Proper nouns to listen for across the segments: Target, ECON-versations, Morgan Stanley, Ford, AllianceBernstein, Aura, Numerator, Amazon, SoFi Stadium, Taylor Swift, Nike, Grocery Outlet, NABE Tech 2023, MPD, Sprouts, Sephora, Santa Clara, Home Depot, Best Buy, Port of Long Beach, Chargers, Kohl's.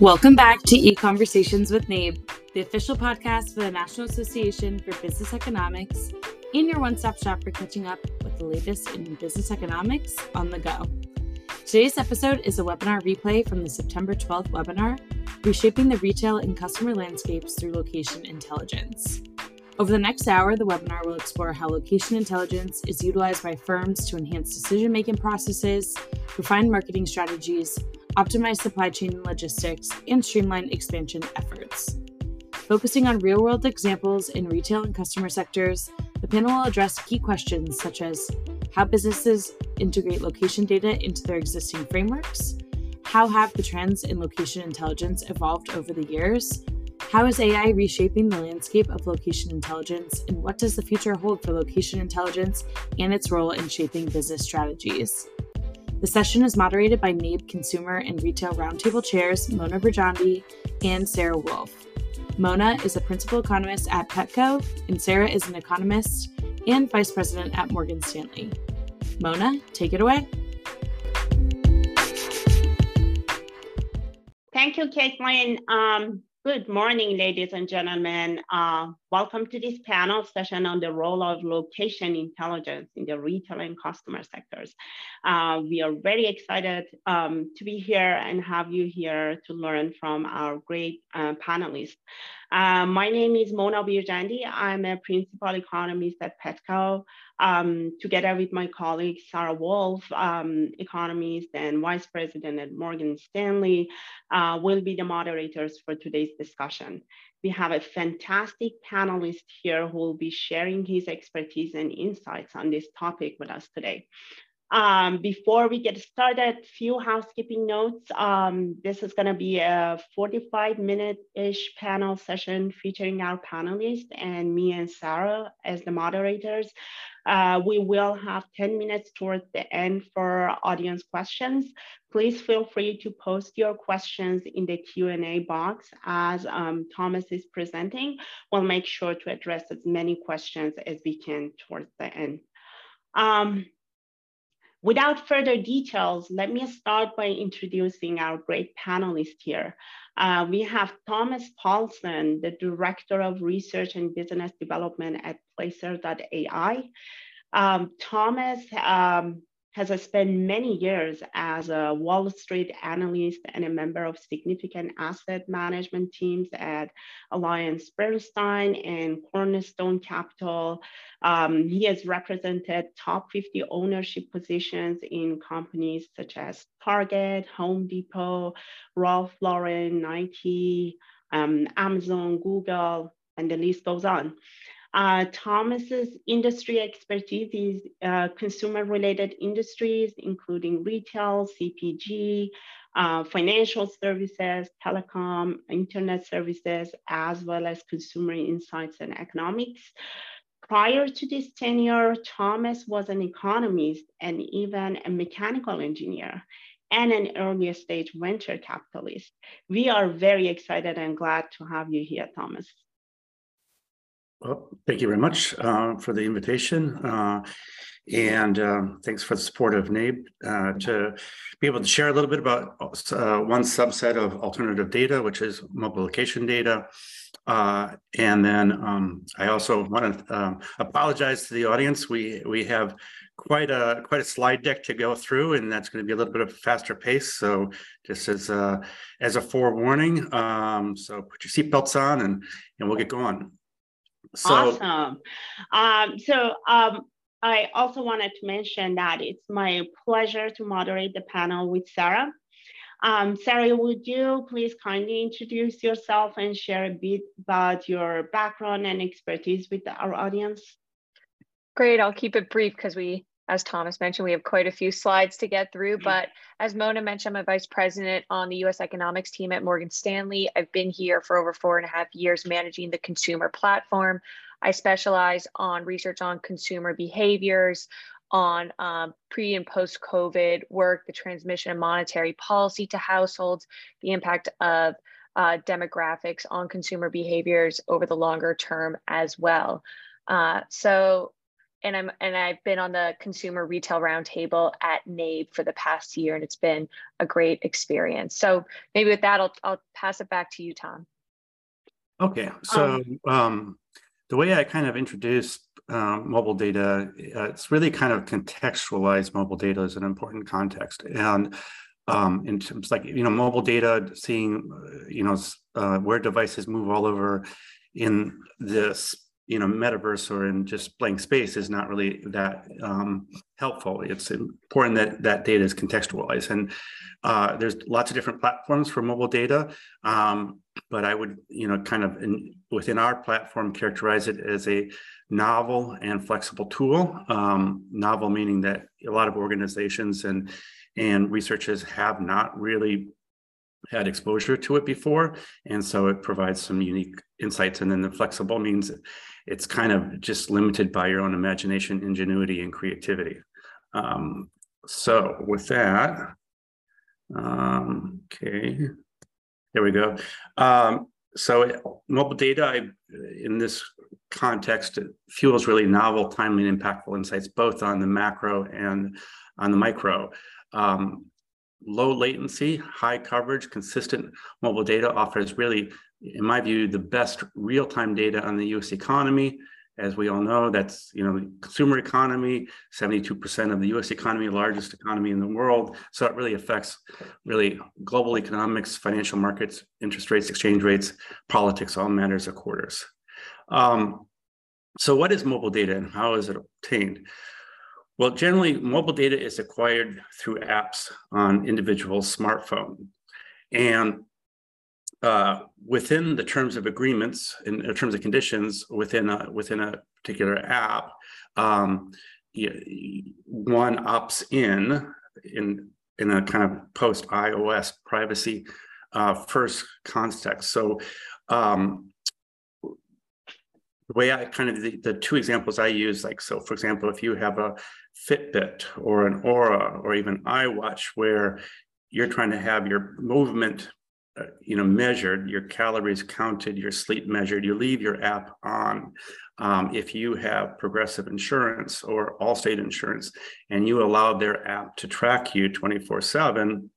Welcome back to E-Conversations with NABE, the official podcast for the National Association for Business Economics, and your one-stop shop for catching up with the latest in business economics on the go. Today's episode is a webinar replay from the September 12th webinar, Reshaping the Retail and Customer Landscapes Through Location Intelligence. Over the next hour, the webinar will explore how location intelligence is utilized by firms to enhance decision-making processes, refine marketing strategies, optimize supply chain and logistics, and streamline expansion efforts. Focusing on real-world examples in retail and customer sectors, the panel will address key questions such as how businesses integrate location data into their existing frameworks, how have the trends in location intelligence evolved over the years, how is AI reshaping the landscape of location intelligence, and what does the future hold for location intelligence and its role in shaping business strategies? The session is moderated by NABE Consumer and Retail Roundtable Chairs Mona Birjandi and Sarah Wolfe. Mona is a principal economist at Petco, and Sarah is an economist and vice president at Morgan Stanley. Mona, take it away. Thank you, Caitlin. Good morning, ladies and gentlemen. Welcome to this panel session on the role of location intelligence in the retail and customer sectors. We are very excited to be here and have you here to learn from our great panelists. My name is Mona Birjandi. I'm a principal economist at Petco. Together with my colleague, Sarah Wolfe, economist and vice president at Morgan Stanley, will be the moderators for today's discussion. We have a fantastic panelist here who will be sharing his expertise and insights on this topic with us today. Before we get started, a few housekeeping notes. This is going to be a 45-minute-ish panel session featuring our panelists and me and Sarah as the moderators. We will have 10 minutes towards the end for audience questions. Please feel free to post your questions in the Q&A box as Thomas is presenting. We'll make sure to address as many questions as we can towards the end. Without further details, let me start by introducing our great panelist here. We have Thomas Paulson, the Director of Research and Business Development at placer.ai. Thomas has spent many years as a Wall Street analyst and a member of significant asset management teams at AllianceBernstein and Cornerstone Capital. He has represented top 50 ownership positions in companies such as Target, Home Depot, Ralph Lauren, Nike, Amazon, Google, and the list goes on. Thomas's industry expertise is consumer-related industries, including retail, CPG, financial services, telecom, internet services, as well as consumer insights and economics. Prior to this tenure, Thomas was an economist and even a mechanical engineer and an earlier stage venture capitalist. We are very excited and glad to have you here, Thomas. Well, thank you very much for the invitation, and thanks for the support of NABE to be able to share a little bit about one subset of alternative data, which is mobile location data. And then I also want to apologize to the audience. We have quite a slide deck to go through, and that's going to be a little bit of a faster pace. So just as a forewarning, so put your seatbelts on, and we'll get going. So, awesome. I also wanted to mention that it's my pleasure to moderate the panel with Sarah. Sarah, would you please kindly introduce yourself and share a bit about your background and expertise with our audience? Great. I'll keep it brief because as Thomas mentioned, we have quite a few slides to get through, but as Mona mentioned, I'm a vice president on the US economics team at Morgan Stanley. I've been here for over 4.5 years managing the consumer platform. I specialize on research on consumer behaviors, on pre and post-COVID work, the transmission of monetary policy to households, the impact of demographics on consumer behaviors over the longer term as well. So and I've been on the consumer retail roundtable at NABE for the past year, and it's been a great experience. So maybe with that, I'll pass it back to you, Tom. Okay, so the way I kind of introduced mobile data, it's really kind of contextualized mobile data as an important context. And in terms like, you know, mobile data, seeing, you know, where devices move all over in this, you know, metaverse or in just blank space is not really that helpful. It's important that that data is contextualized. And there's lots of different platforms for mobile data, but I would, you know, kind of within our platform, characterize it as a novel and flexible tool. Novel meaning that a lot of organizations and researchers have not really had exposure to it before, and so it provides some unique insights. And then the flexible means it's kind of just limited by your own imagination, ingenuity, and creativity. So with that, okay, there we go. So mobile data, in this context, it fuels really novel, timely, and impactful insights, both on the macro and on the micro. Low latency, high coverage, consistent mobile data offers really, in my view, the best real-time data on the U.S. economy. As we all know, that's, you know, the consumer economy, 72% of the U.S. economy, largest economy in the world. So it really affects really global economics, financial markets, interest rates, exchange rates, politics, all matters of quarters. So what is mobile data and how is it obtained? Well, generally, mobile data is acquired through apps on individuals' smartphone. And within the terms of agreements and terms of conditions within a particular app, one opts in a kind of post-iOS privacy first context. So the way I kind of the two examples I use, like, so for example, if you have a Fitbit or an Aura or even iWatch, where you're trying to have your movement, you know, measured, your calories counted, your sleep measured, you leave your app on. If you have Progressive Insurance or Allstate Insurance, and you allow their app to track you 24/7,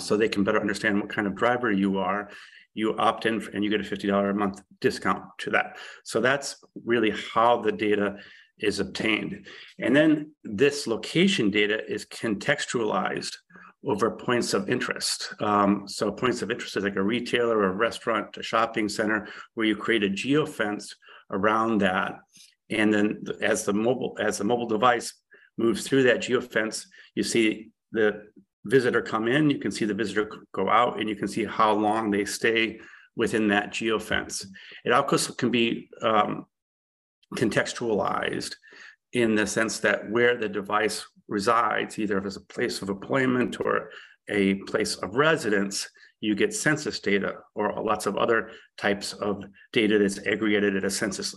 so they can better understand what kind of driver you are, you opt in and you get a $50 a month discount to that. So that's really how the data is obtained. And then this location data is contextualized over points of interest. So points of interest is like a retailer, a restaurant, a shopping center, where you create a geofence around that. And then as the mobile device moves through that geofence, you see the visitor come in, you can see the visitor go out, and you can see how long they stay within that geofence. It also can be contextualized in the sense that where the device resides, either if it's a place of employment or a place of residence, you get census data or lots of other types of data that's aggregated at a census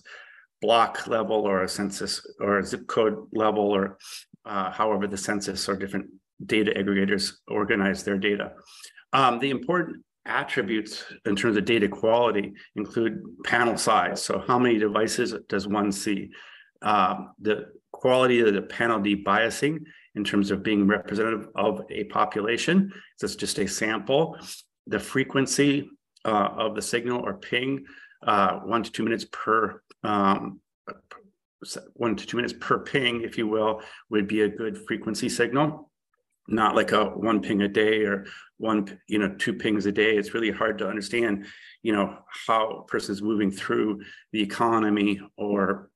block level or a census or a zip code level, or however the census or different data aggregators organize their data. The important attributes in terms of data quality include panel size. So how many devices does one see? The quality of the panel debiasing in terms of being representative of a population. So it's just a sample. The frequency of the signal or ping, 1 to 2 minutes per 1 to 2 minutes per ping, if you will, would be a good frequency signal. Not like a one ping a day or one, you know, two pings a day. It's really hard to understand, you know, how a person's moving through the economy or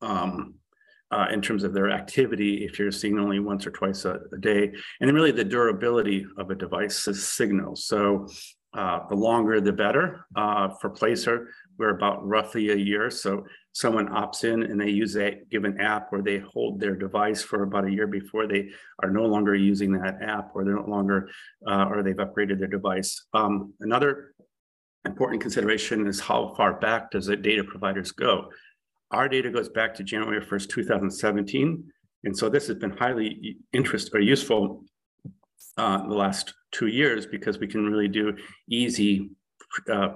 in terms of their activity if you're seeing only once or twice a day. And then really the durability of a device's signal. So the longer, the better. For Placer, we're about roughly a year. So someone opts in and they use that given app, or they hold their device for about a year before they are no longer using that app, or they're no longer, or they've upgraded their device. Another important consideration is how far back does the data providers go? Our data goes back to January 1st, 2017. And so this has been highly useful the last 2 years, because we can really do easy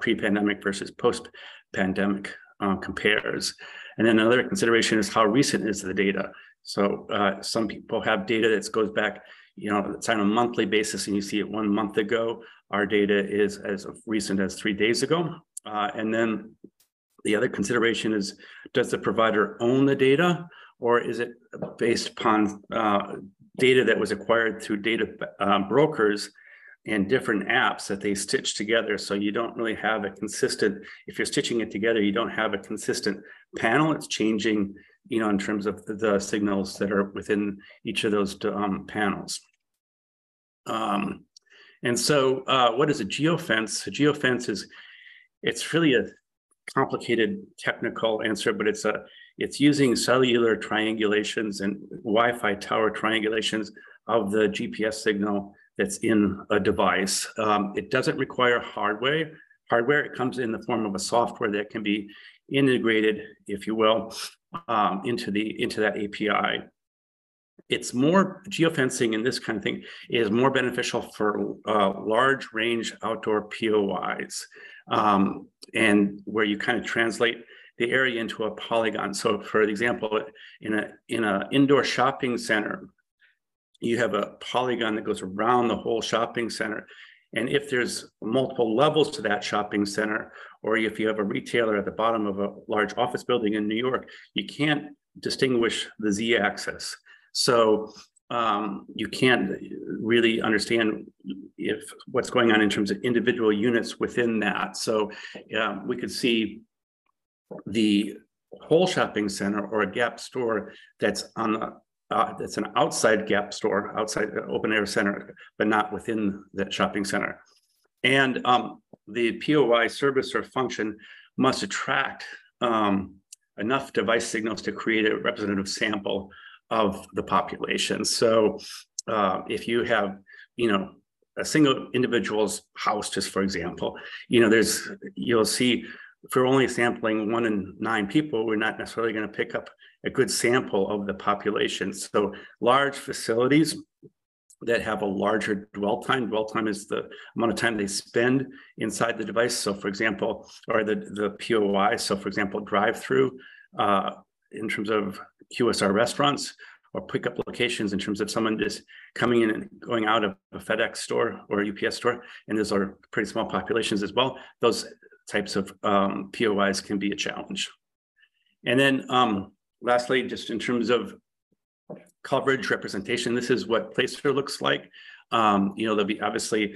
pre-pandemic versus post-pandemic compares. And then another consideration is how recent is the data. So some people have data that goes back, you know, it's on a monthly basis and you see it 1 month ago. Our data is as recent as 3 days ago. And then the other consideration is, does the provider own the data, or is it based upon data that was acquired through data brokers and different apps that they stitch together? So you don't really have a consistent, if you're stitching it together, you don't have a consistent panel. It's changing, you know, in terms of the signals that are within each of those panels. And so what is a geofence? A geofence is, it's really a complicated technical answer, but it's using cellular triangulations and Wi-Fi tower triangulations of the GPS signal that's in a device. It doesn't require hardware. It comes in the form of a software that can be integrated, if you will, into that API. It's more, geofencing and this kind of thing is more beneficial for large range outdoor POIs, and where you kind of translate the area into a polygon. So for example, in an indoor shopping center, you have a polygon that goes around the whole shopping center. And if there's multiple levels to that shopping center, or if you have a retailer at the bottom of a large office building in New York, you can't distinguish the z-axis. So you can't really understand if what's going on in terms of individual units within that. So we could see the whole shopping center, or a Gap store that's on the that's an outside Gap store, outside open air center, but not within that shopping center. And the POI service or function must attract enough device signals to create a representative sample of the population. So if you have, you know, a single individual's house, just for example, you know, there's, you'll see, if we're only sampling 1 in 9 people, we're not necessarily going to pick up a good sample of the population. So large facilities that have a larger dwell time is the amount of time they spend inside the device. So for example, or the POI, so for example, drive-through in terms of QSR restaurants, or pickup locations in terms of someone just coming in and going out of a FedEx store or a UPS store, and those are pretty small populations as well. Those types of POIs can be a challenge. And then lastly, just in terms of coverage representation, this is what Placer looks like. You know, there'll be obviously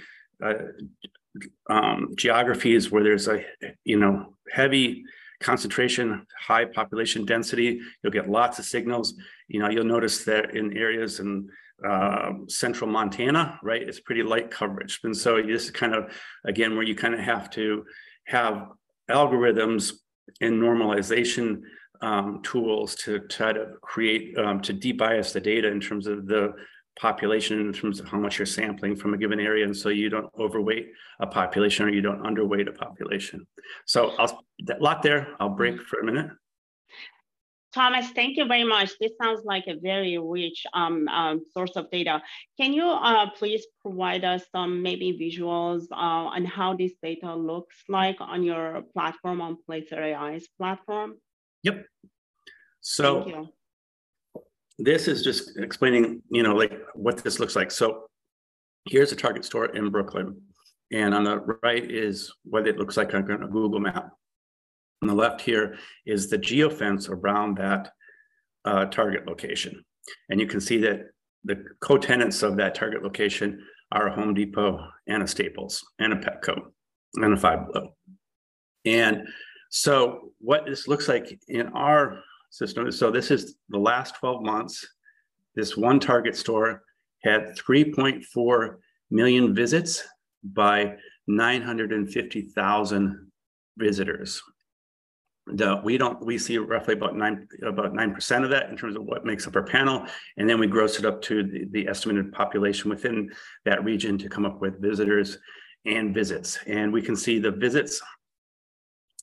geographies where there's a, you know, heavy concentration, high population density. You'll get lots of signals. You know, you'll notice that in areas in central Montana, right, it's pretty light coverage. And so this is kind of, again, where you kind of have to have algorithms and normalization tools to try to create, to debias the data in terms of the population, in terms of how much you're sampling from a given area. And so you don't overweight a population, or you don't underweight a population. So I'll, that lot there, I'll break for a minute. Thomas, thank you very much. This sounds like a very rich source of data. Can you please provide us some maybe visuals on how this data looks like on your platform, on Placer.ai's platform? Yep. So this is just explaining, you know, like what this looks like. So here's a Target store in Brooklyn, and on the right is what it looks like on a Google map. On the left here is the geofence around that Target location. And you can see that the co-tenants of that Target location are a Home Depot and a Staples and a Petco and a Five Below. And so what this looks like in our system, so this is the last 12 months. This one Target store had 3.4 million visits by 950,000 visitors. We see roughly about 9% of that in terms of what makes up our panel, and then we gross it up to the estimated population within that region to come up with visitors and visits. And we can see the visits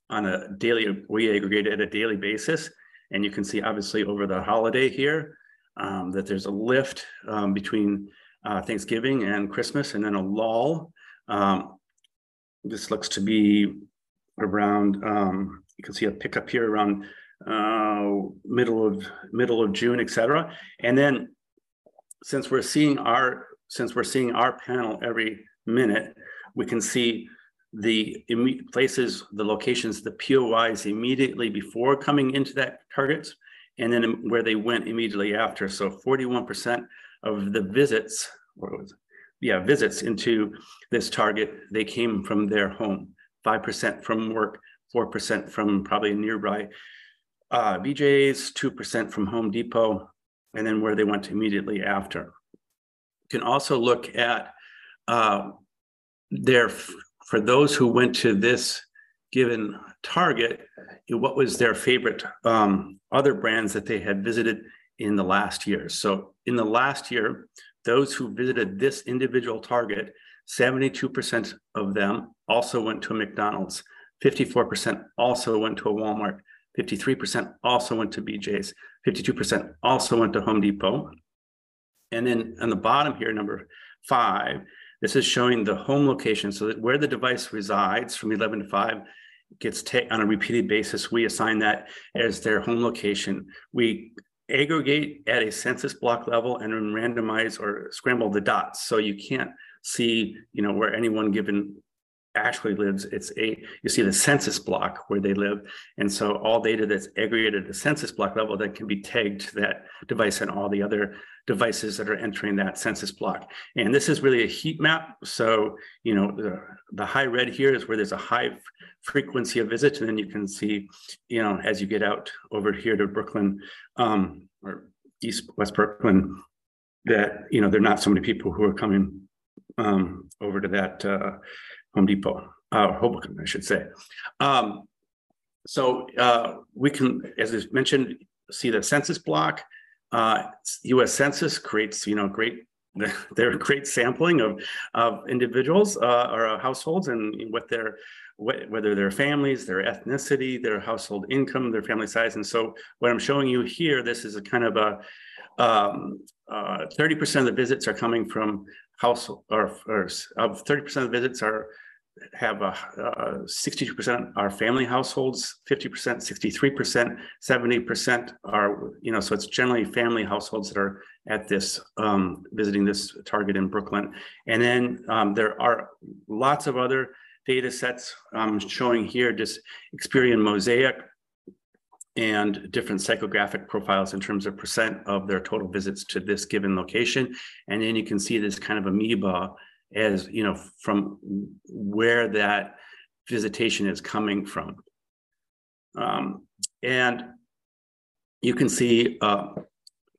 on a daily, we aggregate at a daily basis, and you can see obviously over the holiday here that there's a lift between Thanksgiving and Christmas, and then a lull. This looks to be around. You can see a pickup here around middle of June, et cetera. And then since we're seeing our panel every minute, we can see the places, the locations, the POIs immediately before coming into that target, and then where they went immediately after. So 41% of the visits, visits into this target, they came from their home, 5% from work, 4% from probably nearby BJ's, 2% from Home Depot, and then where they went immediately after. You can also look at for those who went to this given target, what was their favorite other brands that they had visited in the last year. So in the last year, those who visited this individual target, 72% of them also went to a McDonald's, 54% also went to a Walmart, 53% also went to BJ's, 52% also went to Home Depot. And then on the bottom here, number 5, this is showing the home location, so that where the device resides from 11 to 5 gets on a repeated basis. We assign that as their home location. We aggregate at a census block level and then randomize or scramble the dots. So you can't see, where any one given actually lives. You see the census block where they live. And so all data that's aggregated at the census block level that can be tagged to that device and all the other devices that are entering that census block. And this is really a heat map. So, the high red here is where there's a high frequency of visits. And then you can see, as you get out over here to Brooklyn, or East West Brooklyn, that, there are not so many people who are coming over to that Home Depot, Hoboken, I should say. So we can, as I mentioned, see the census block. U.S. Census creates, great sampling of individuals or households, and what whether their families, their ethnicity, their household income, their family size. And so what I'm showing you here, this is a kind of a 30% of the visits are coming from household, or 30% of the visits have 62% are family households, 50%, 63%, 70% are, so it's generally family households that are at this, visiting this target in Brooklyn. And then there are lots of other data sets showing here, just Experian Mosaic and different psychographic profiles in terms of percent of their total visits to this given location. And then you can see this kind of amoeba as, from where that visitation is coming from. And you can see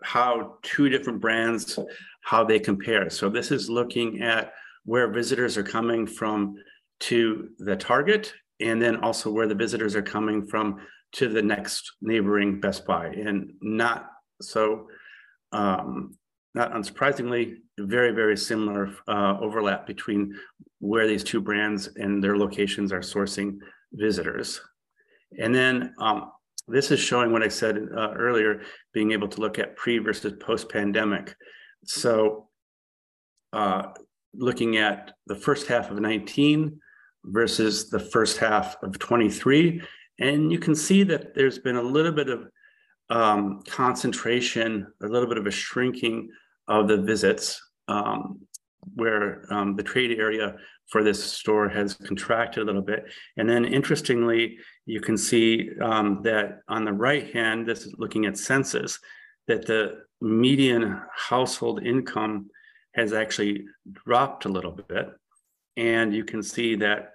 how two different brands, how they compare. So this is looking at where visitors are coming from to the target, and then also where the visitors are coming from to the next neighboring Best Buy. And not unsurprisingly, very, very similar overlap between where these two brands and their locations are sourcing visitors. And then this is showing what I said earlier, being able to look at pre versus post pandemic. So looking at the first half of 19 versus the first half of 23. And you can see that there's been a little bit of concentration, a little bit of a shrinking of the visits, where the trade area for this store has contracted a little bit. And then interestingly, you can see that on the right hand, this is looking at census, that the median household income has actually dropped a little bit. And you can see that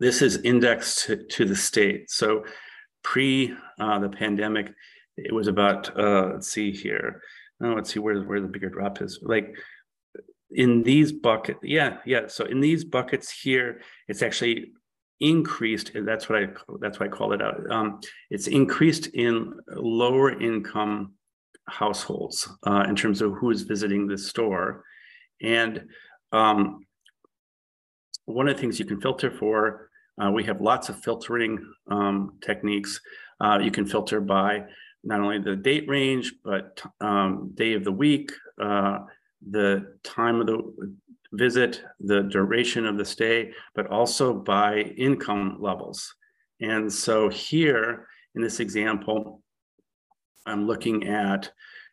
this is indexed to the state. So pre the pandemic, it was about, where the bigger drop is. Like in these buckets, so in these buckets here, it's actually increased. That's why I call it out. It's increased in lower income households in terms of who is visiting the store. And one of the things you can filter for, we have lots of filtering techniques. You can filter by not only the date range, but day of the week, the time of the visit, the duration of the stay, but also by income levels. And so here in this example, I'm looking at,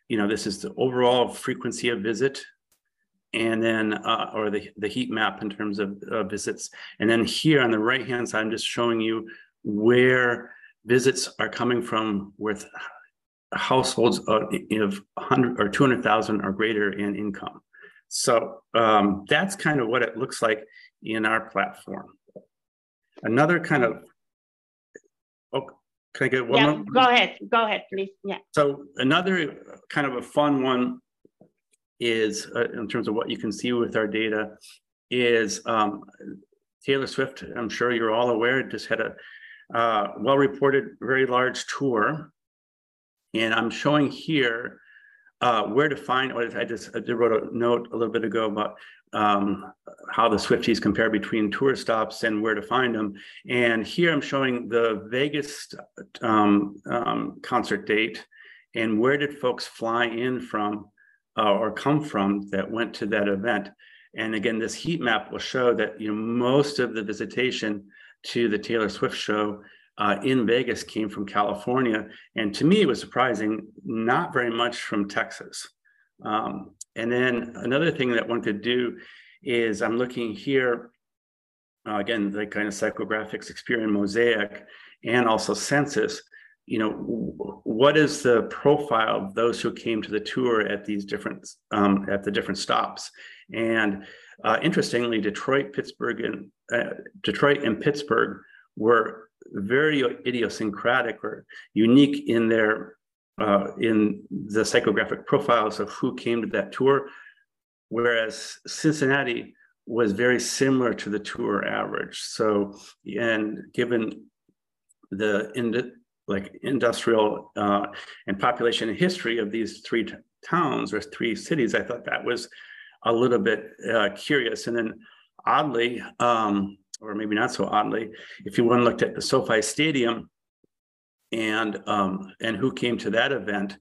you know, this is the overall frequency of visit, and then, or the heat map in terms of visits. And then here on the right-hand side, I'm just showing you where visits are coming from with households of 100 or 200,000 or greater in income. So that's kind of what it looks like in our platform. Another kind of, oh, can I get one more? Go ahead, please, yeah. So another kind of a fun one is, in terms of what you can see with our data, is Taylor Swift, I'm sure you're all aware, just had a well-reported very large tour. And I'm showing here where to find, I wrote a note a little bit ago about how the Swifties compare between tour stops and where to find them. And here I'm showing the Vegas concert date and where did folks fly in from or come from that went to that event. And again, this heat map will show that, you know, most of the visitation to the Taylor Swift show in Vegas came from California. And to me, it was surprising, not very much from Texas. And then another thing that one could do is, I'm looking here, again, the kind of psychographics, Experian Mosaic, and also census, you know, what is the profile of those who came to the tour at these different, at the different stops. And interestingly, Detroit and Pittsburgh were very idiosyncratic or unique in their in the psychographic profiles of who came to that tour, whereas Cincinnati was very similar to the tour average. So, and given the industrial and population history of these three towns or three cities, I thought that was a little bit curious. And then oddly, or maybe not so oddly, if you one looked at the SoFi Stadium and who came to that event,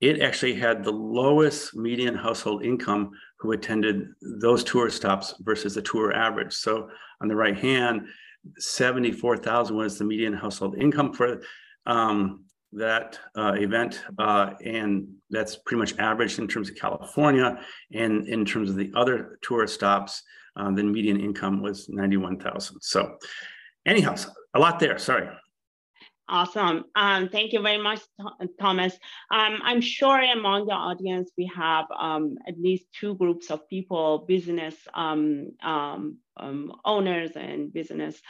it actually had the lowest median household income who attended those tour stops versus the tour average. So on the right hand, 74,000 was the median household income for that event, and that's pretty much average in terms of California. And in terms of the other tour stops, the median income was 91,000. So anyhow, a lot there, sorry. Awesome. Thank you very much, Thomas. I'm sure among the audience, we have at least two groups of people, business owners and business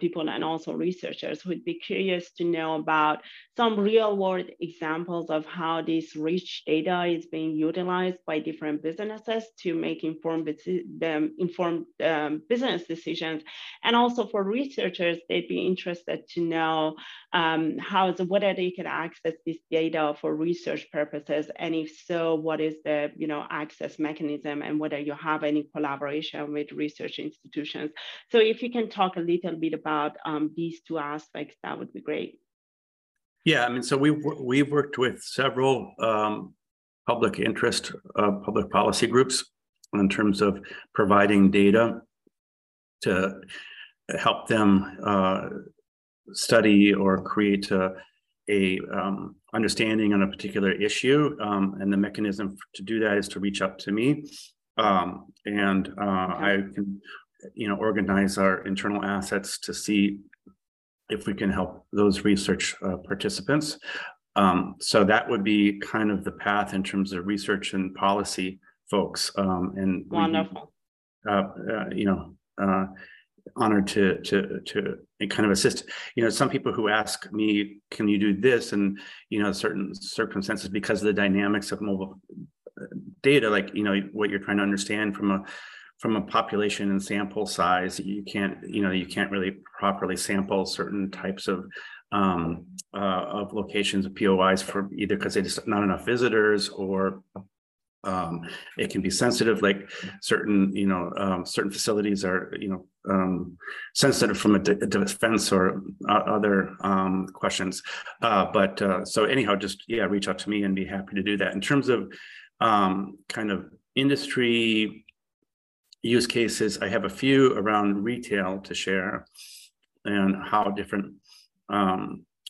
people, and also researchers who would be curious to know about some real world examples of how this rich data is being utilized by different businesses to make informed business decisions. And also for researchers, they'd be interested to know whether they can access this data for research purposes, and if so, what is the access mechanism, and whether you have any collaboration with research institutions. So if you can talk a little bit about these two aspects, that would be great. Yeah, I mean, so we've worked with several public interest, public policy groups in terms of providing data to help them study or create a understanding on a particular issue. And the mechanism to do that is to reach out to me. I can, organize our internal assets to see if we can help those research participants. So that would be kind of the path in terms of research and policy folks. And wonderful. Honored to kind of assist. Some people who ask me, can you do this? And certain circumstances, because of the dynamics of mobile data, like what you're trying to understand from a population and sample size, you can't really properly sample certain types of locations of POIs, for either because they just not enough visitors, or it can be sensitive, like certain certain facilities are sensitive from a defense or other questions. So anyhow, just reach out to me and be happy to do that. In terms of kind of industry use cases, I have a few around retail to share and how different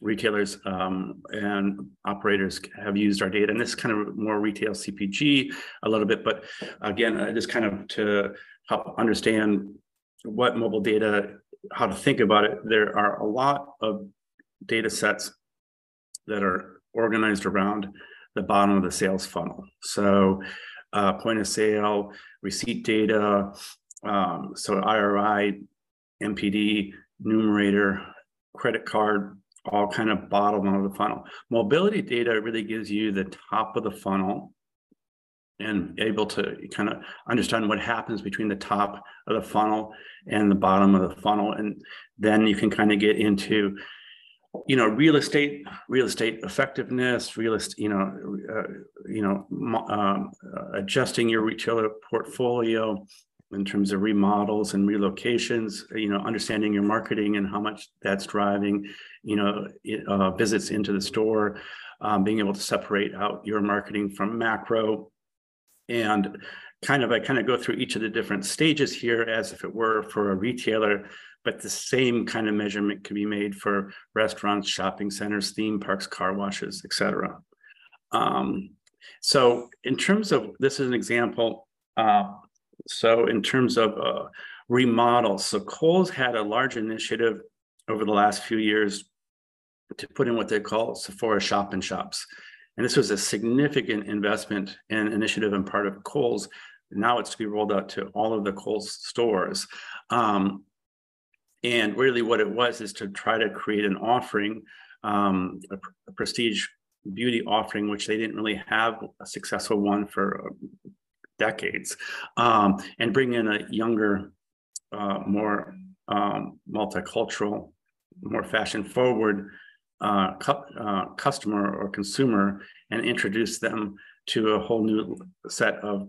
retailers and operators have used our data. And this kind of more retail CPG a little bit, but again, just kind of to help understand what mobile data, how to think about it. There are a lot of data sets that are organized around the bottom of the sales funnel. So point of sale, receipt data, so IRI, MPD, numerator, credit card, all kind of bottom of the funnel. Mobility data really gives you the top of the funnel and able to kind of understand what happens between the top of the funnel and the bottom of the funnel. And then you can kind of get into, you know, real estate effectiveness, adjusting your retailer portfolio in terms of remodels and relocations, you know, understanding your marketing and how much that's driving, you know, visits into the store, being able to separate out your marketing from macro. And kind of, I kind of go through each of the different stages here as if it were for a retailer, but the same kind of measurement can be made for restaurants, shopping centers, theme parks, car washes, et cetera. So in terms of, this is an example, so in terms of remodels, so Kohl's had a large initiative over the last few years to put in what they call Sephora shop-in-shops. And this was a significant investment and initiative and part of Kohl's. Now it's to be rolled out to all of the Kohl's stores. And really what it was is to try to create an offering, a prestige beauty offering, which they didn't really have a successful one for decades, and bring in a younger, more multicultural, more fashion forward customer or consumer, and introduce them to a whole new set of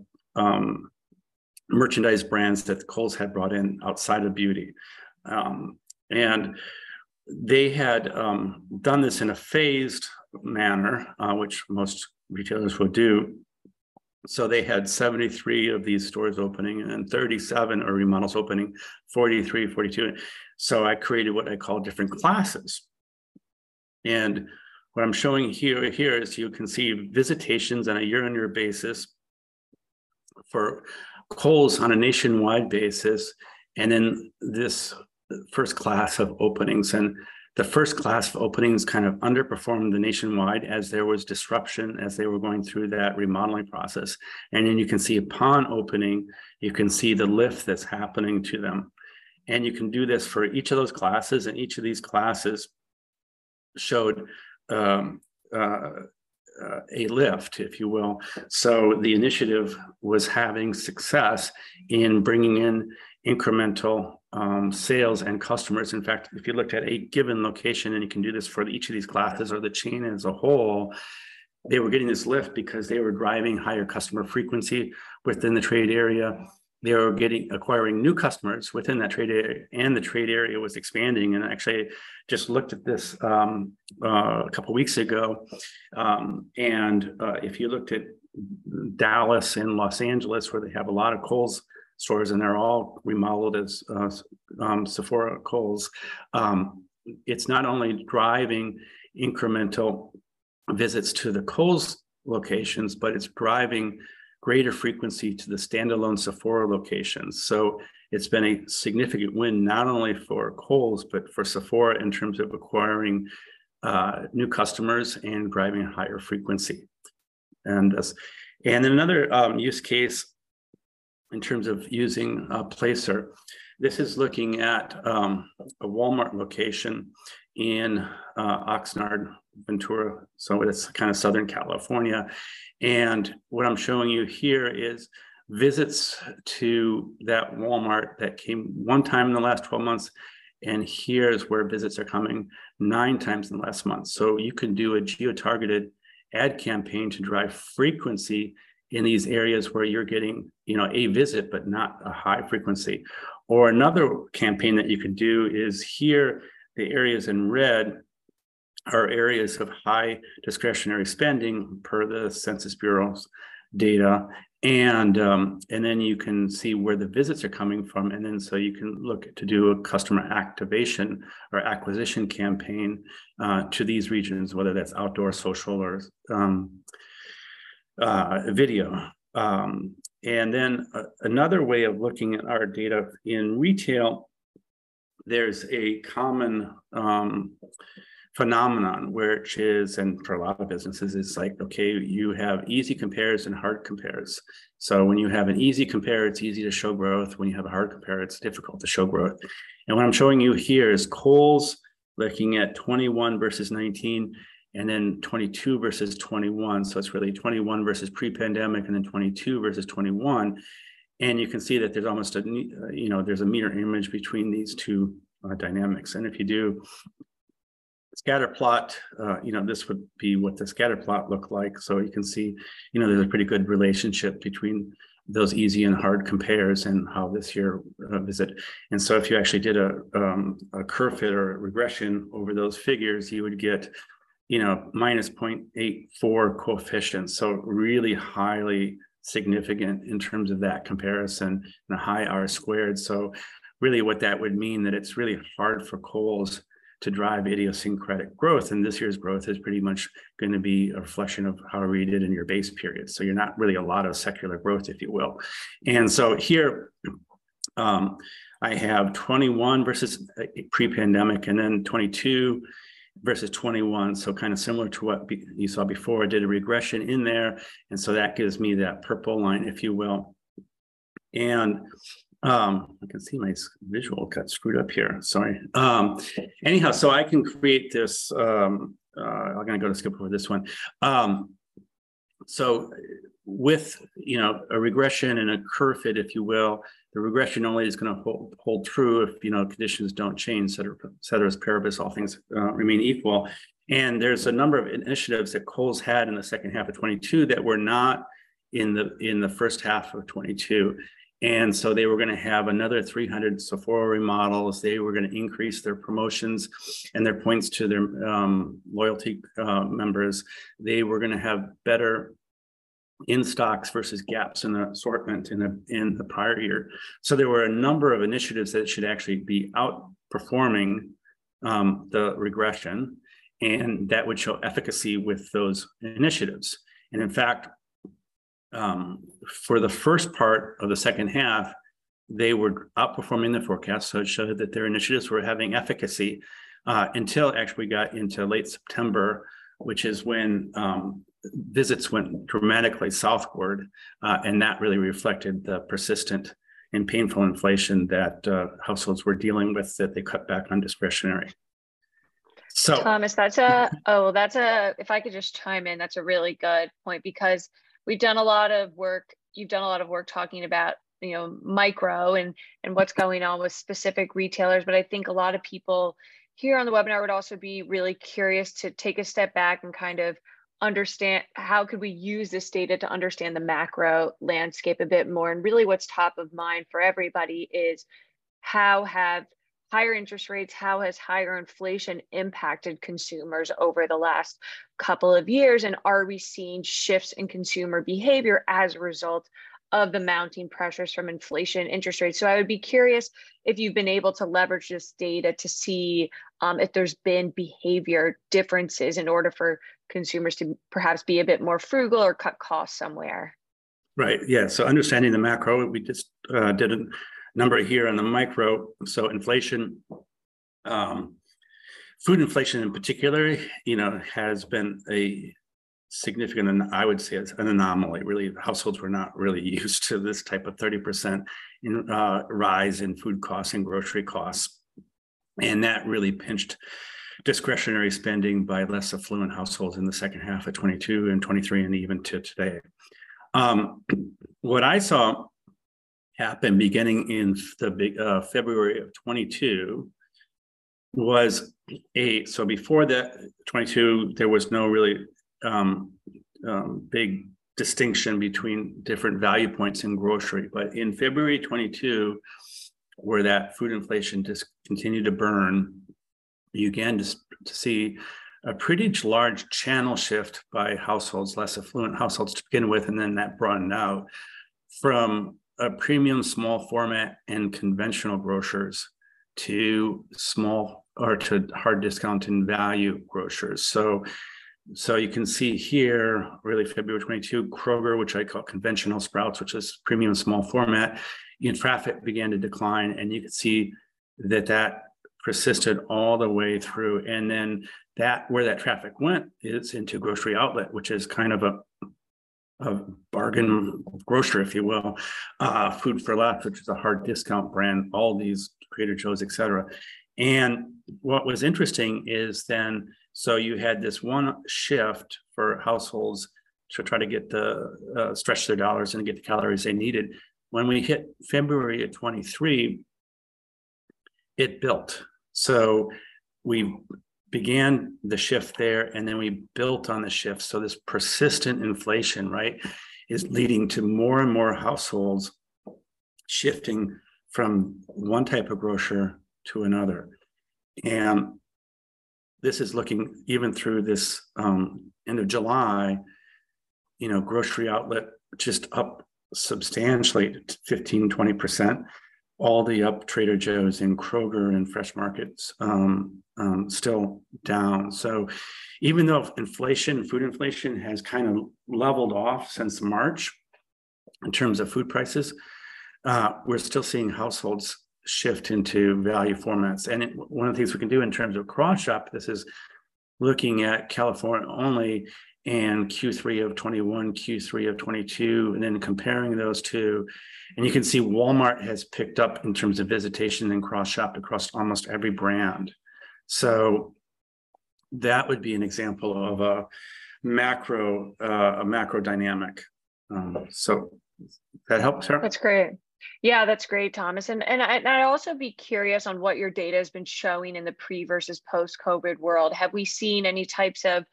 merchandise brands that Kohl's had brought in outside of beauty. And they had done this in a phased manner, which most retailers would do. So they had 73 of these stores opening and 37 or remodels opening, 43, 42. So I created what I call different classes. And what I'm showing here is you can see visitations on a year-on-year basis for Kohl's on a nationwide basis, and then this first class of openings. And the first class of openings kind of underperformed the nationwide as there was disruption as they were going through that remodeling process. And then you can see upon opening, you can see the lift that's happening to them. And you can do this for each of those classes, and each of these classes showed a lift, if you will. So the initiative was having success in bringing in incremental sales and customers. In fact, if you looked at a given location, and you can do this for each of these classes or the chain as a whole, they were getting this lift because they were driving higher customer frequency within the trade area. They were acquiring new customers within that trade area, and the trade area was expanding. And actually, I just looked at this a couple of weeks ago. If you looked at Dallas and Los Angeles, where they have a lot of Kohl's stores, and they're all remodeled as Sephora Kohl's, it's not only driving incremental visits to the Kohl's locations, but it's driving greater frequency to the standalone Sephora locations. So it's been a significant win, not only for Kohl's, but for Sephora in terms of acquiring new customers and driving higher frequency. And then another use case in terms of using Placer, this is looking at a Walmart location in Oxnard, Ventura, so it's kind of Southern California. And what I'm showing you here is visits to that Walmart that came one time in the last 12 months. And here's where visits are coming 9 times in the last month. So you can do a geo-targeted ad campaign to drive frequency in these areas where you're getting, you know, a visit, but not a high frequency. Or another campaign that you could do is here, the areas in red are areas of high discretionary spending per the Census Bureau's data. And then you can see where the visits are coming from. And then so you can look to do a customer activation or acquisition campaign to these regions, whether that's outdoor, social, or video. And then another way of looking at our data in retail, there's a common phenomenon, which is, and for a lot of businesses, it's like, okay, you have easy compares and hard compares. So when you have an easy compare, it's easy to show growth. When you have a hard compare, it's difficult to show growth. And what I'm showing you here is Kohl's looking at 21 versus 19, and then 22 versus 21. So it's really 21 versus pre-pandemic, and then 22 versus 21. And you can see that there's almost a, you know, there's a mirror image between these two dynamics. And if you do scatter plot, you know, this would be what the scatter plot looked like. So you can see, you know, there's a pretty good relationship between those easy and hard compares and how this year visit. And so if you actually did a curve fit or a regression over those figures, you would get, you know, minus 0.84 coefficient. So really highly significant in terms of that comparison and a high R squared. So really what that would mean that it's really hard for Kohl's to drive idiosyncratic growth. And this year's growth is pretty much going to be a reflection of how we did in your base period. So you're not really a lot of secular growth, if you will. And so here I have 21 versus pre-pandemic and then 22 versus 21. So kind of similar to what you saw before, I did a regression in there. And so that gives me that purple line, if you will. And I can see my visual got screwed up here. Sorry. Anyhow, so I can create this. I'm going to go to skip over this one. So with, you know, a regression and a curve fit, if you will, the regression only is going to hold true if, you know, conditions don't change, ceteris paribus, all things remain equal. And there's a number of initiatives that Kohl's had in the second half of 22 that were not in the first half of 22. And so they were going to have another 300 Sephora remodels. They were going to increase their promotions and their points to their loyalty members. They were going to have better in-stocks versus gaps in the assortment in the prior year. So there were a number of initiatives that should actually be outperforming the regression, and that would show efficacy with those initiatives. And in fact, for the first part of the second half, they were outperforming the forecast. So it showed that their initiatives were having efficacy until actually we got into late September, which is when visits went dramatically southward. And that really reflected the persistent and painful inflation that households were dealing with, that they cut back on discretionary. So Thomas, if I could just chime in, that's a really good point, because we've done a lot of work. You've done a lot of work talking about, you know, micro and what's going on with specific retailers. But I think a lot of people here on the webinar would also be really curious to take a step back and kind of understand how could we use this data to understand the macro landscape a bit more. And really what's top of mind for everybody is how have higher interest rates, how has higher inflation impacted consumers over the last couple of years? And are we seeing shifts in consumer behavior as a result of the mounting pressures from inflation, interest rates? So I would be curious if you've been able to leverage this data to see if there's been behavior differences in order for consumers to perhaps be a bit more frugal or cut costs somewhere. Right, yeah, so understanding the macro, we just did a number here on the micro. So inflation, food inflation in particular, you know, has been a significant, and I would say it's an anomaly. Really, households were not really used to this type of 30% rise in food costs and grocery costs. And that really pinched discretionary spending by less affluent households in the second half of 22 and 23 and even to today. What I saw happened beginning in the big February of 22 was so before that 22, there was no really big distinction between different value points in grocery. But in February 22, where that food inflation just continued to burn, you began to see a pretty large channel shift by households, less affluent households to begin with, and then that broadened out from a premium small format and conventional grocers to small or to hard discount and value grocers. So you can see here, really February 22, Kroger, which I call conventional, Sprouts, which is premium small format, and traffic began to decline. And you can see that that persisted all the way through. And then that where that traffic went is into Grocery Outlet, which is kind of a bargain grocer, if you will, Food for Less, which is a hard discount brand, Aldi's, Trader Joe's, et cetera. And what was interesting is then, so you had this one shift for households to try to get the stretch their dollars and get the calories they needed. When we hit February of 23, it built. So we began the shift there, and then we built on the shift. So this persistent inflation, right, is leading to more and more households shifting from one type of grocer to another. And this is looking even through this end of July, you know, Grocery Outlet just up substantially 15, 20%, Aldi up, Trader Joe's and Kroger and Fresh Markets still down. So even though inflation, food inflation has kind of leveled off since March in terms of food prices, we're still seeing households shift into value formats. And one of the things we can do in terms of cross shop, this is looking at California only and Q3 of 21, Q3 of 22, and then comparing those two. And you can see Walmart has picked up in terms of visitation and cross shop across almost every brand. So that would be an example of a macro dynamic. So that helps, Sarah? That's great. Yeah, that's great, Thomas. And I'd also be curious on what your data has been showing in the pre versus post COVID world. Have we seen any types of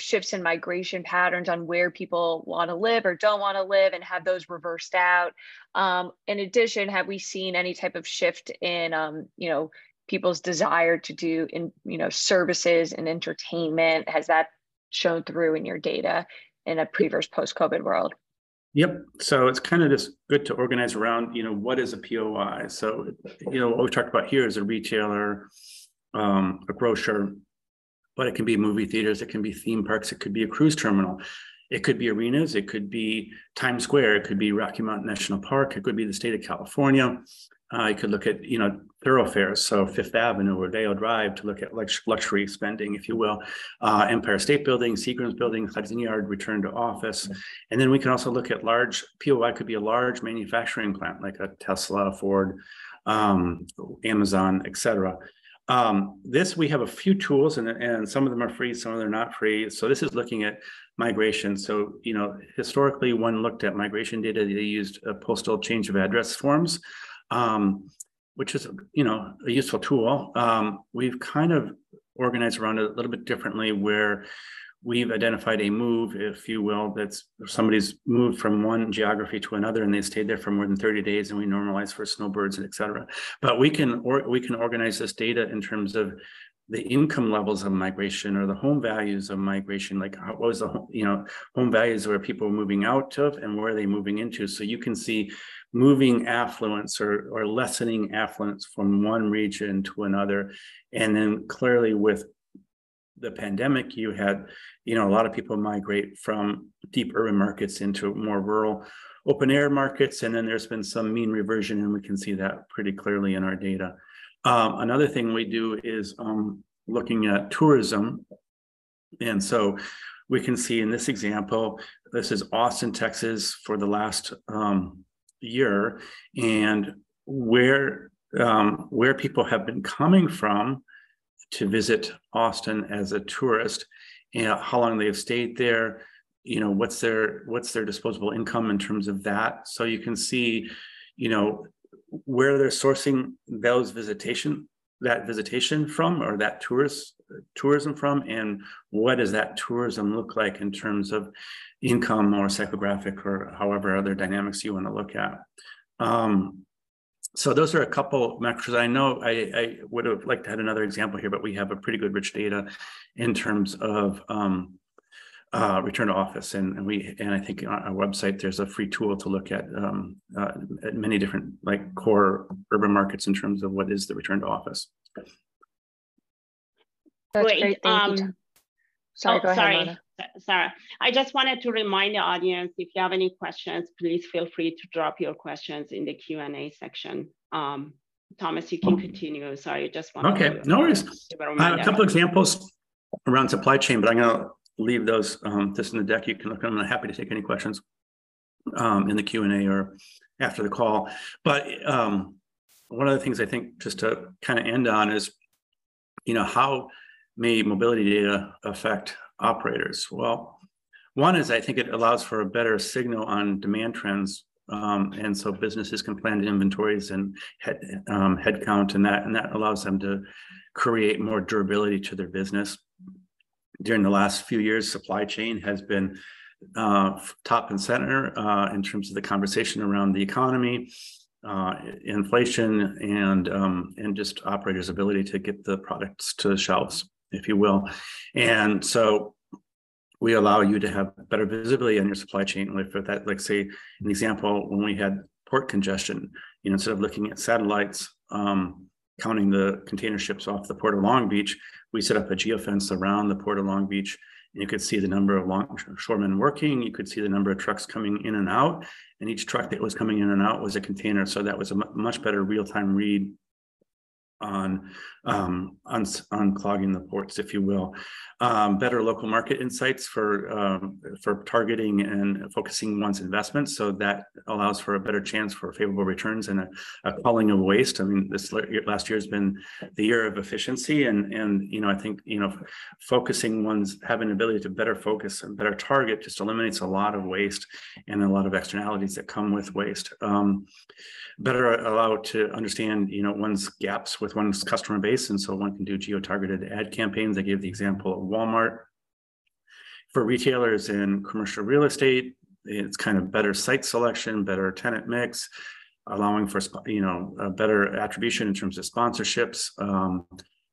shifts in migration patterns on where people want to live or don't want to live, and have those reversed out? In addition, have we seen any type of shift in people's desire to do services and entertainment? Has that shown through in your data in a pre versus post COVID world? Yep. So it's kind of just good to organize around, what is a POI? So, what we talked about here is a retailer, a grocer, but it can be movie theaters, it can be theme parks, it could be a cruise terminal, it could be arenas, it could be Times Square, it could be Rocky Mountain National Park, it could be the state of California. You could look at, thoroughfares, so Fifth Avenue or Vail Drive to look at luxury spending, if you will, Empire State Building, Seagram's Building, Hudson Yard, return to office. And then we can also look at large, POI could be a large manufacturing plant like a Tesla, Ford, Amazon, et cetera. This, we have a few tools, and some of them are free, some of them are not free. So this is looking at migration. So, historically, one looked at migration data, they used postal change of address forms, which is, a useful tool. We've kind of organized around it a little bit differently, where we've identified a move, if you will, that's somebody's moved from one geography to another and they stayed there for more than 30 days, and we normalize for snowbirds and et cetera. But we can organize this data in terms of the income levels of migration or the home values of migration, like what was the, home values where people are moving out of and where are they moving into. So you can see moving affluence or lessening affluence from one region to another. And then clearly with the pandemic, you had, a lot of people migrate from deep urban markets into more rural open air markets. And then there's been some mean reversion, and we can see that pretty clearly in our data. Another thing we do is looking at tourism. And so we can see in this example, this is Austin, Texas for the last year, and where people have been coming from to visit Austin as a tourist, and how long they have stayed there, what's their disposable income in terms of that. So you can see, where they're sourcing that visitation from, or that tourism from, and what does that tourism look like in terms of income or psychographic or however other dynamics you want to look at. So those are a couple macros. I know I would have liked to have another example here, but we have a pretty good rich data in terms of return to office. And I think on our website, there's a free tool to look at many different like core urban markets in terms of what is the return to office. That's great. Thank you. Sorry, go ahead, Sarah. I just wanted to remind the audience, if you have any questions, please feel free to drop your questions in the Q&A section. Thomas, you can continue. Sorry, just want to. Okay, no worries. A couple examples around supply chain, but I'm going to leave those just in the deck. You can look at them. I'm happy to take any questions in the Q&A or after the call. But one of the things I think just to kind of end on is, you know, how may mobility data affect operators? Well, one is I think it allows for a better signal on demand trends. And so businesses can plan inventories and headcount, and that allows them to create more durability to their business. During the last few years, supply chain has been top and center in terms of the conversation around the economy, inflation, and just operators' ability to get the products to the shelves, if you will. And so we allow you to have better visibility on your supply chain. Like for that, like say an example, when we had port congestion, you know, instead of looking at satellites, counting the container ships off the Port of Long Beach, we set up a geofence around the Port of Long Beach, and you could see the number of longshoremen working. You could see the number of trucks coming in and out, and each truck that was coming in and out was a container. So that was a much better real-time read on clogging the ports, if you will. Better local market insights for targeting and focusing one's investments. So that allows for a better chance for favorable returns and a culling of waste. I mean, this last year has been the year of efficiency, and you know, I think, you know, focusing one's, having the ability to better focus and better target just eliminates a lot of waste and a lot of externalities that come with waste. Better allow to understand, you know, one's gaps with one's customer base, and so one can do geo-targeted ad campaigns. I gave the example of Walmart. For retailers in commercial real estate, it's kind of better site selection, better tenant mix, allowing for, you know, a better attribution in terms of sponsorships,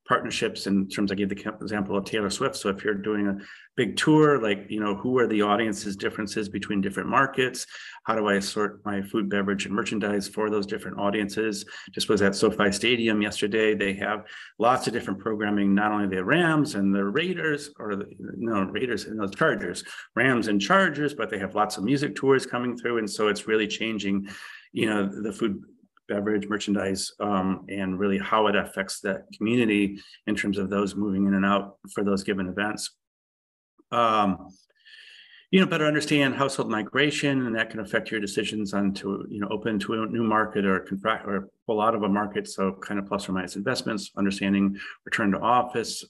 partnerships in terms, I gave the example of Taylor Swift. So if you're doing a big tour, like, you know, who are the audiences, differences between different markets? How do I assort my food, beverage, and merchandise for those different audiences? Just was at SoFi Stadium yesterday. They have lots of different programming, not only the Rams and the Raiders, Rams and Chargers, but they have lots of music tours coming through. And so it's really changing, you know, the food, beverage, merchandise, and really how it affects that community in terms of those moving in and out for those given events. You know, better understand household migration, and that can affect your decisions on to, you know, open to a new market or contract or pull out of a market. So kind of plus or minus investments, understanding return to office,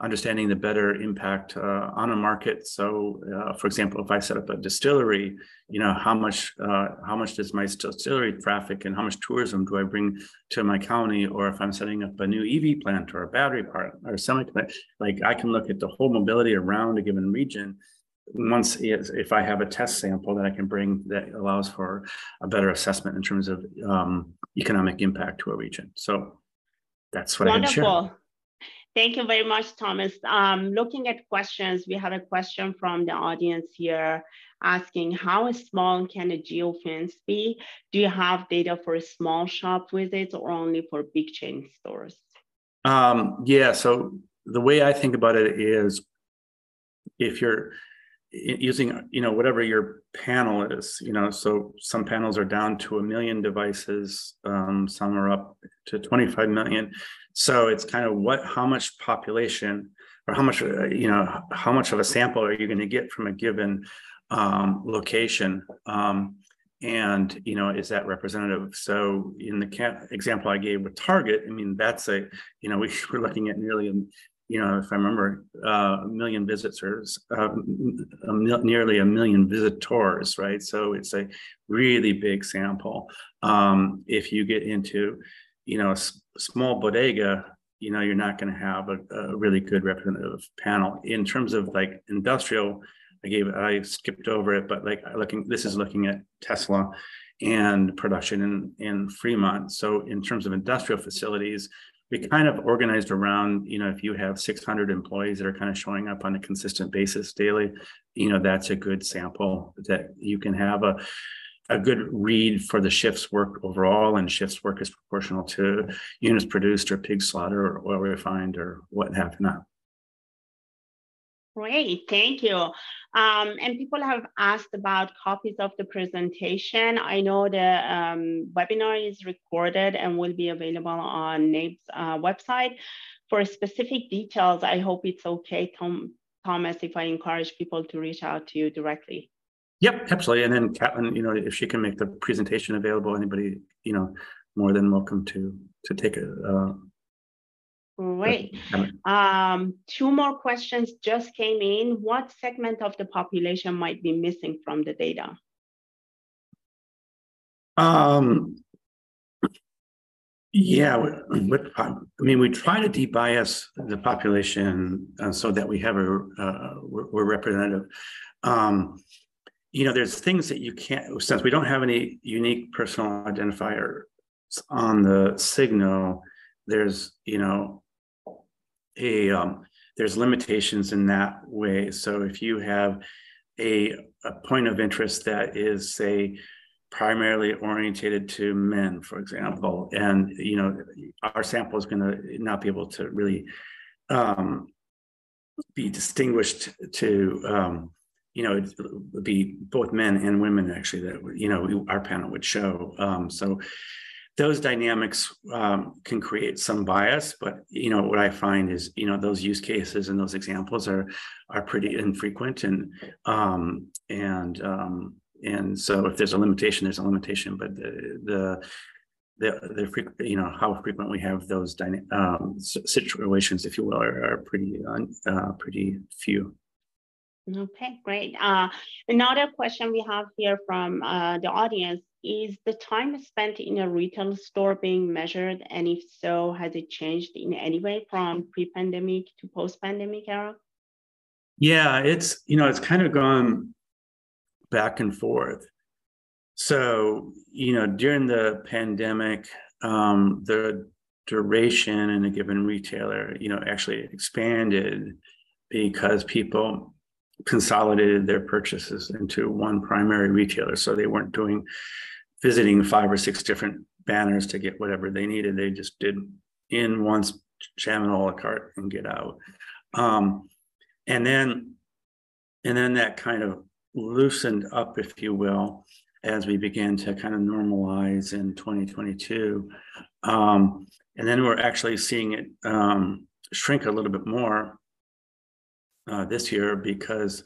understanding the better impact on a market. So for example, if I set up a distillery, you know, how much does my distillery traffic and how much tourism do I bring to my county? Or if I'm setting up a new EV plant or a battery part or semi-plant, like I can look at the whole mobility around a given region. Once, if I have a test sample that I can bring, that allows for a better assessment in terms of economic impact to a region. So that's what Wonderful. I had shared. Thank you very much, Thomas. Looking at questions, we have a question from the audience here asking, how small can a geofence be? Do you have data for small shop visits or only for big chain stores? Yeah, so the way I think about it is, if you're using, you know, whatever your panel is, you know, so some panels are down to 1 million devices, some are up to 25 million. So it's kind of how much population or how much, you know, how much of a sample are you going to get from a given location? And, you know, is that representative? So in the example I gave with Target, I mean, that's a, you know, we're looking at nearly you know, if I remember, nearly 1 million visitors, right? So it's a really big sample. If you get into, you know, a small bodega, you know, you're not going to have a really good representative panel. In terms of like industrial, I skipped over it, but like this is looking at Tesla and production in Fremont. So in terms of industrial facilities, you're kind of organized around, you know, if you have 600 employees that are kind of showing up on a consistent basis daily, you know, that's a good sample that you can have a good read for the shifts work overall, and shifts work is proportional to units produced or pig slaughter or oil refined or what have not. Great, thank you. And people have asked about copies of the presentation. I know the webinar is recorded and will be available on NABE's website. For specific details, I hope it's okay, Thomas, if I encourage people to reach out to you directly. Yep, absolutely. And then Catelyn, you know, if she can make the presentation available, anybody, you know, more than welcome to take a. Great. Two more questions just came in. What segment of the population might be missing from the data? Yeah, we try to de-bias the population so that we have we're representative. You know, there's things that you can't, since we don't have any unique personal identifiers on the signal, there's, you know, there's limitations in that way. So if you have a point of interest that is, say, primarily orientated to men, for example, and, you know, our sample is going to not be able to really be distinguished to, you know, it would be both men and women, actually, that, you know, our panel would show. So those dynamics can create some bias, but, you know, what I find is, you know, those use cases and those examples are pretty infrequent, and so if there's a limitation, there's a limitation. But the you know, how frequent we have those situations, if you will, are pretty few. Okay, great. Another question we have here from the audience. Is the time spent in a retail store being measured? And if so, has it changed in any way from pre-pandemic to post-pandemic era? Yeah, it's, you know, it's kind of gone back and forth. So, you know, during the pandemic, the duration in a given retailer, you know, actually expanded because people consolidated their purchases into one primary retailer. So they weren't visiting 5 or 6 different banners to get whatever they needed. They just did in one channel, a la carte, and get out. And then that kind of loosened up, if you will, as we began to kind of normalize in 2022. And then we're actually seeing it shrink a little bit more this year, because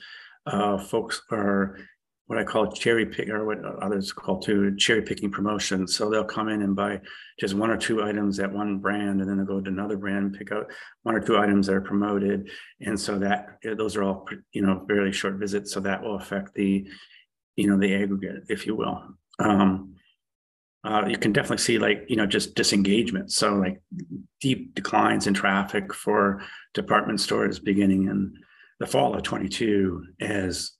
folks are what I call cherry pick, or what others call too, cherry picking promotions. So they'll come in and buy just 1 or 2 items at one brand, and then they'll go to another brand, pick out 1 or 2 items that are promoted. And so that those are all, you know, fairly short visits. So that will affect the, you know, the aggregate, if you will. You can definitely see, like, you know, just disengagement. So like deep declines in traffic for department stores beginning in the fall of 22 as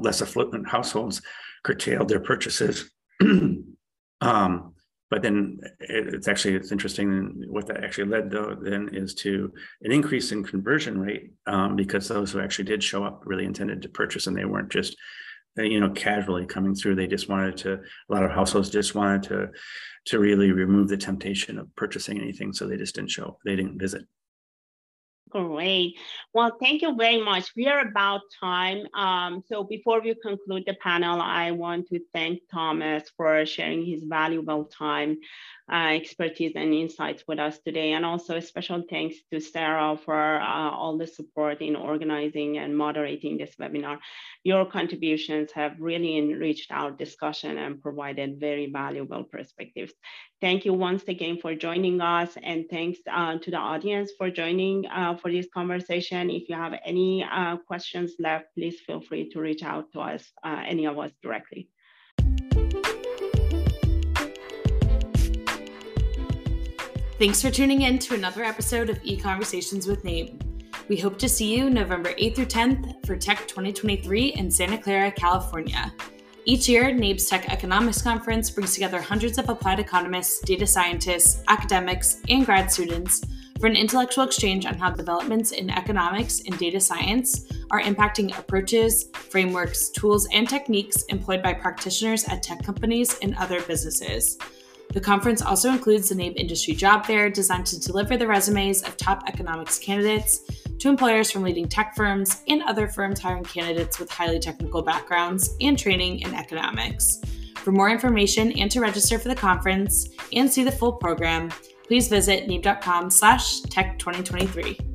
less affluent households curtailed their purchases. But then it's interesting what that actually led, though, then is to an increase in conversion rate, because those who actually did show up really intended to purchase, and they weren't just, you know, casually coming through. They just wanted to, a lot of households just wanted to really remove the temptation of purchasing anything. So they just didn't show up. They didn't visit. Great. Well, thank you very much. We are about time. So before we conclude the panel, I want to thank Thomas for sharing his valuable time, expertise, and insights with us today. And also a special thanks to Sarah for all the support in organizing and moderating this webinar. Your contributions have really enriched our discussion and provided very valuable perspectives. Thank you once again for joining us, and thanks to the audience for joining for this conversation. If you have any questions left, please feel free to reach out to us, any of us directly. Thanks for tuning in to another episode of E-Conversations with NABE. We hope to see you November 8th through 10th for Tech 2023 in Santa Clara, California. Each year, NABE's Tech Economics Conference brings together hundreds of applied economists, data scientists, academics, and grad students for an intellectual exchange on how developments in economics and data science are impacting approaches, frameworks, tools, and techniques employed by practitioners at tech companies and other businesses. The conference also includes the NABE Industry Job Fair, designed to deliver the resumes of top economics candidates to employers from leading tech firms and other firms hiring candidates with highly technical backgrounds and training in economics. For more information and to register for the conference and see the full program, please visit nabe.com/tech2023.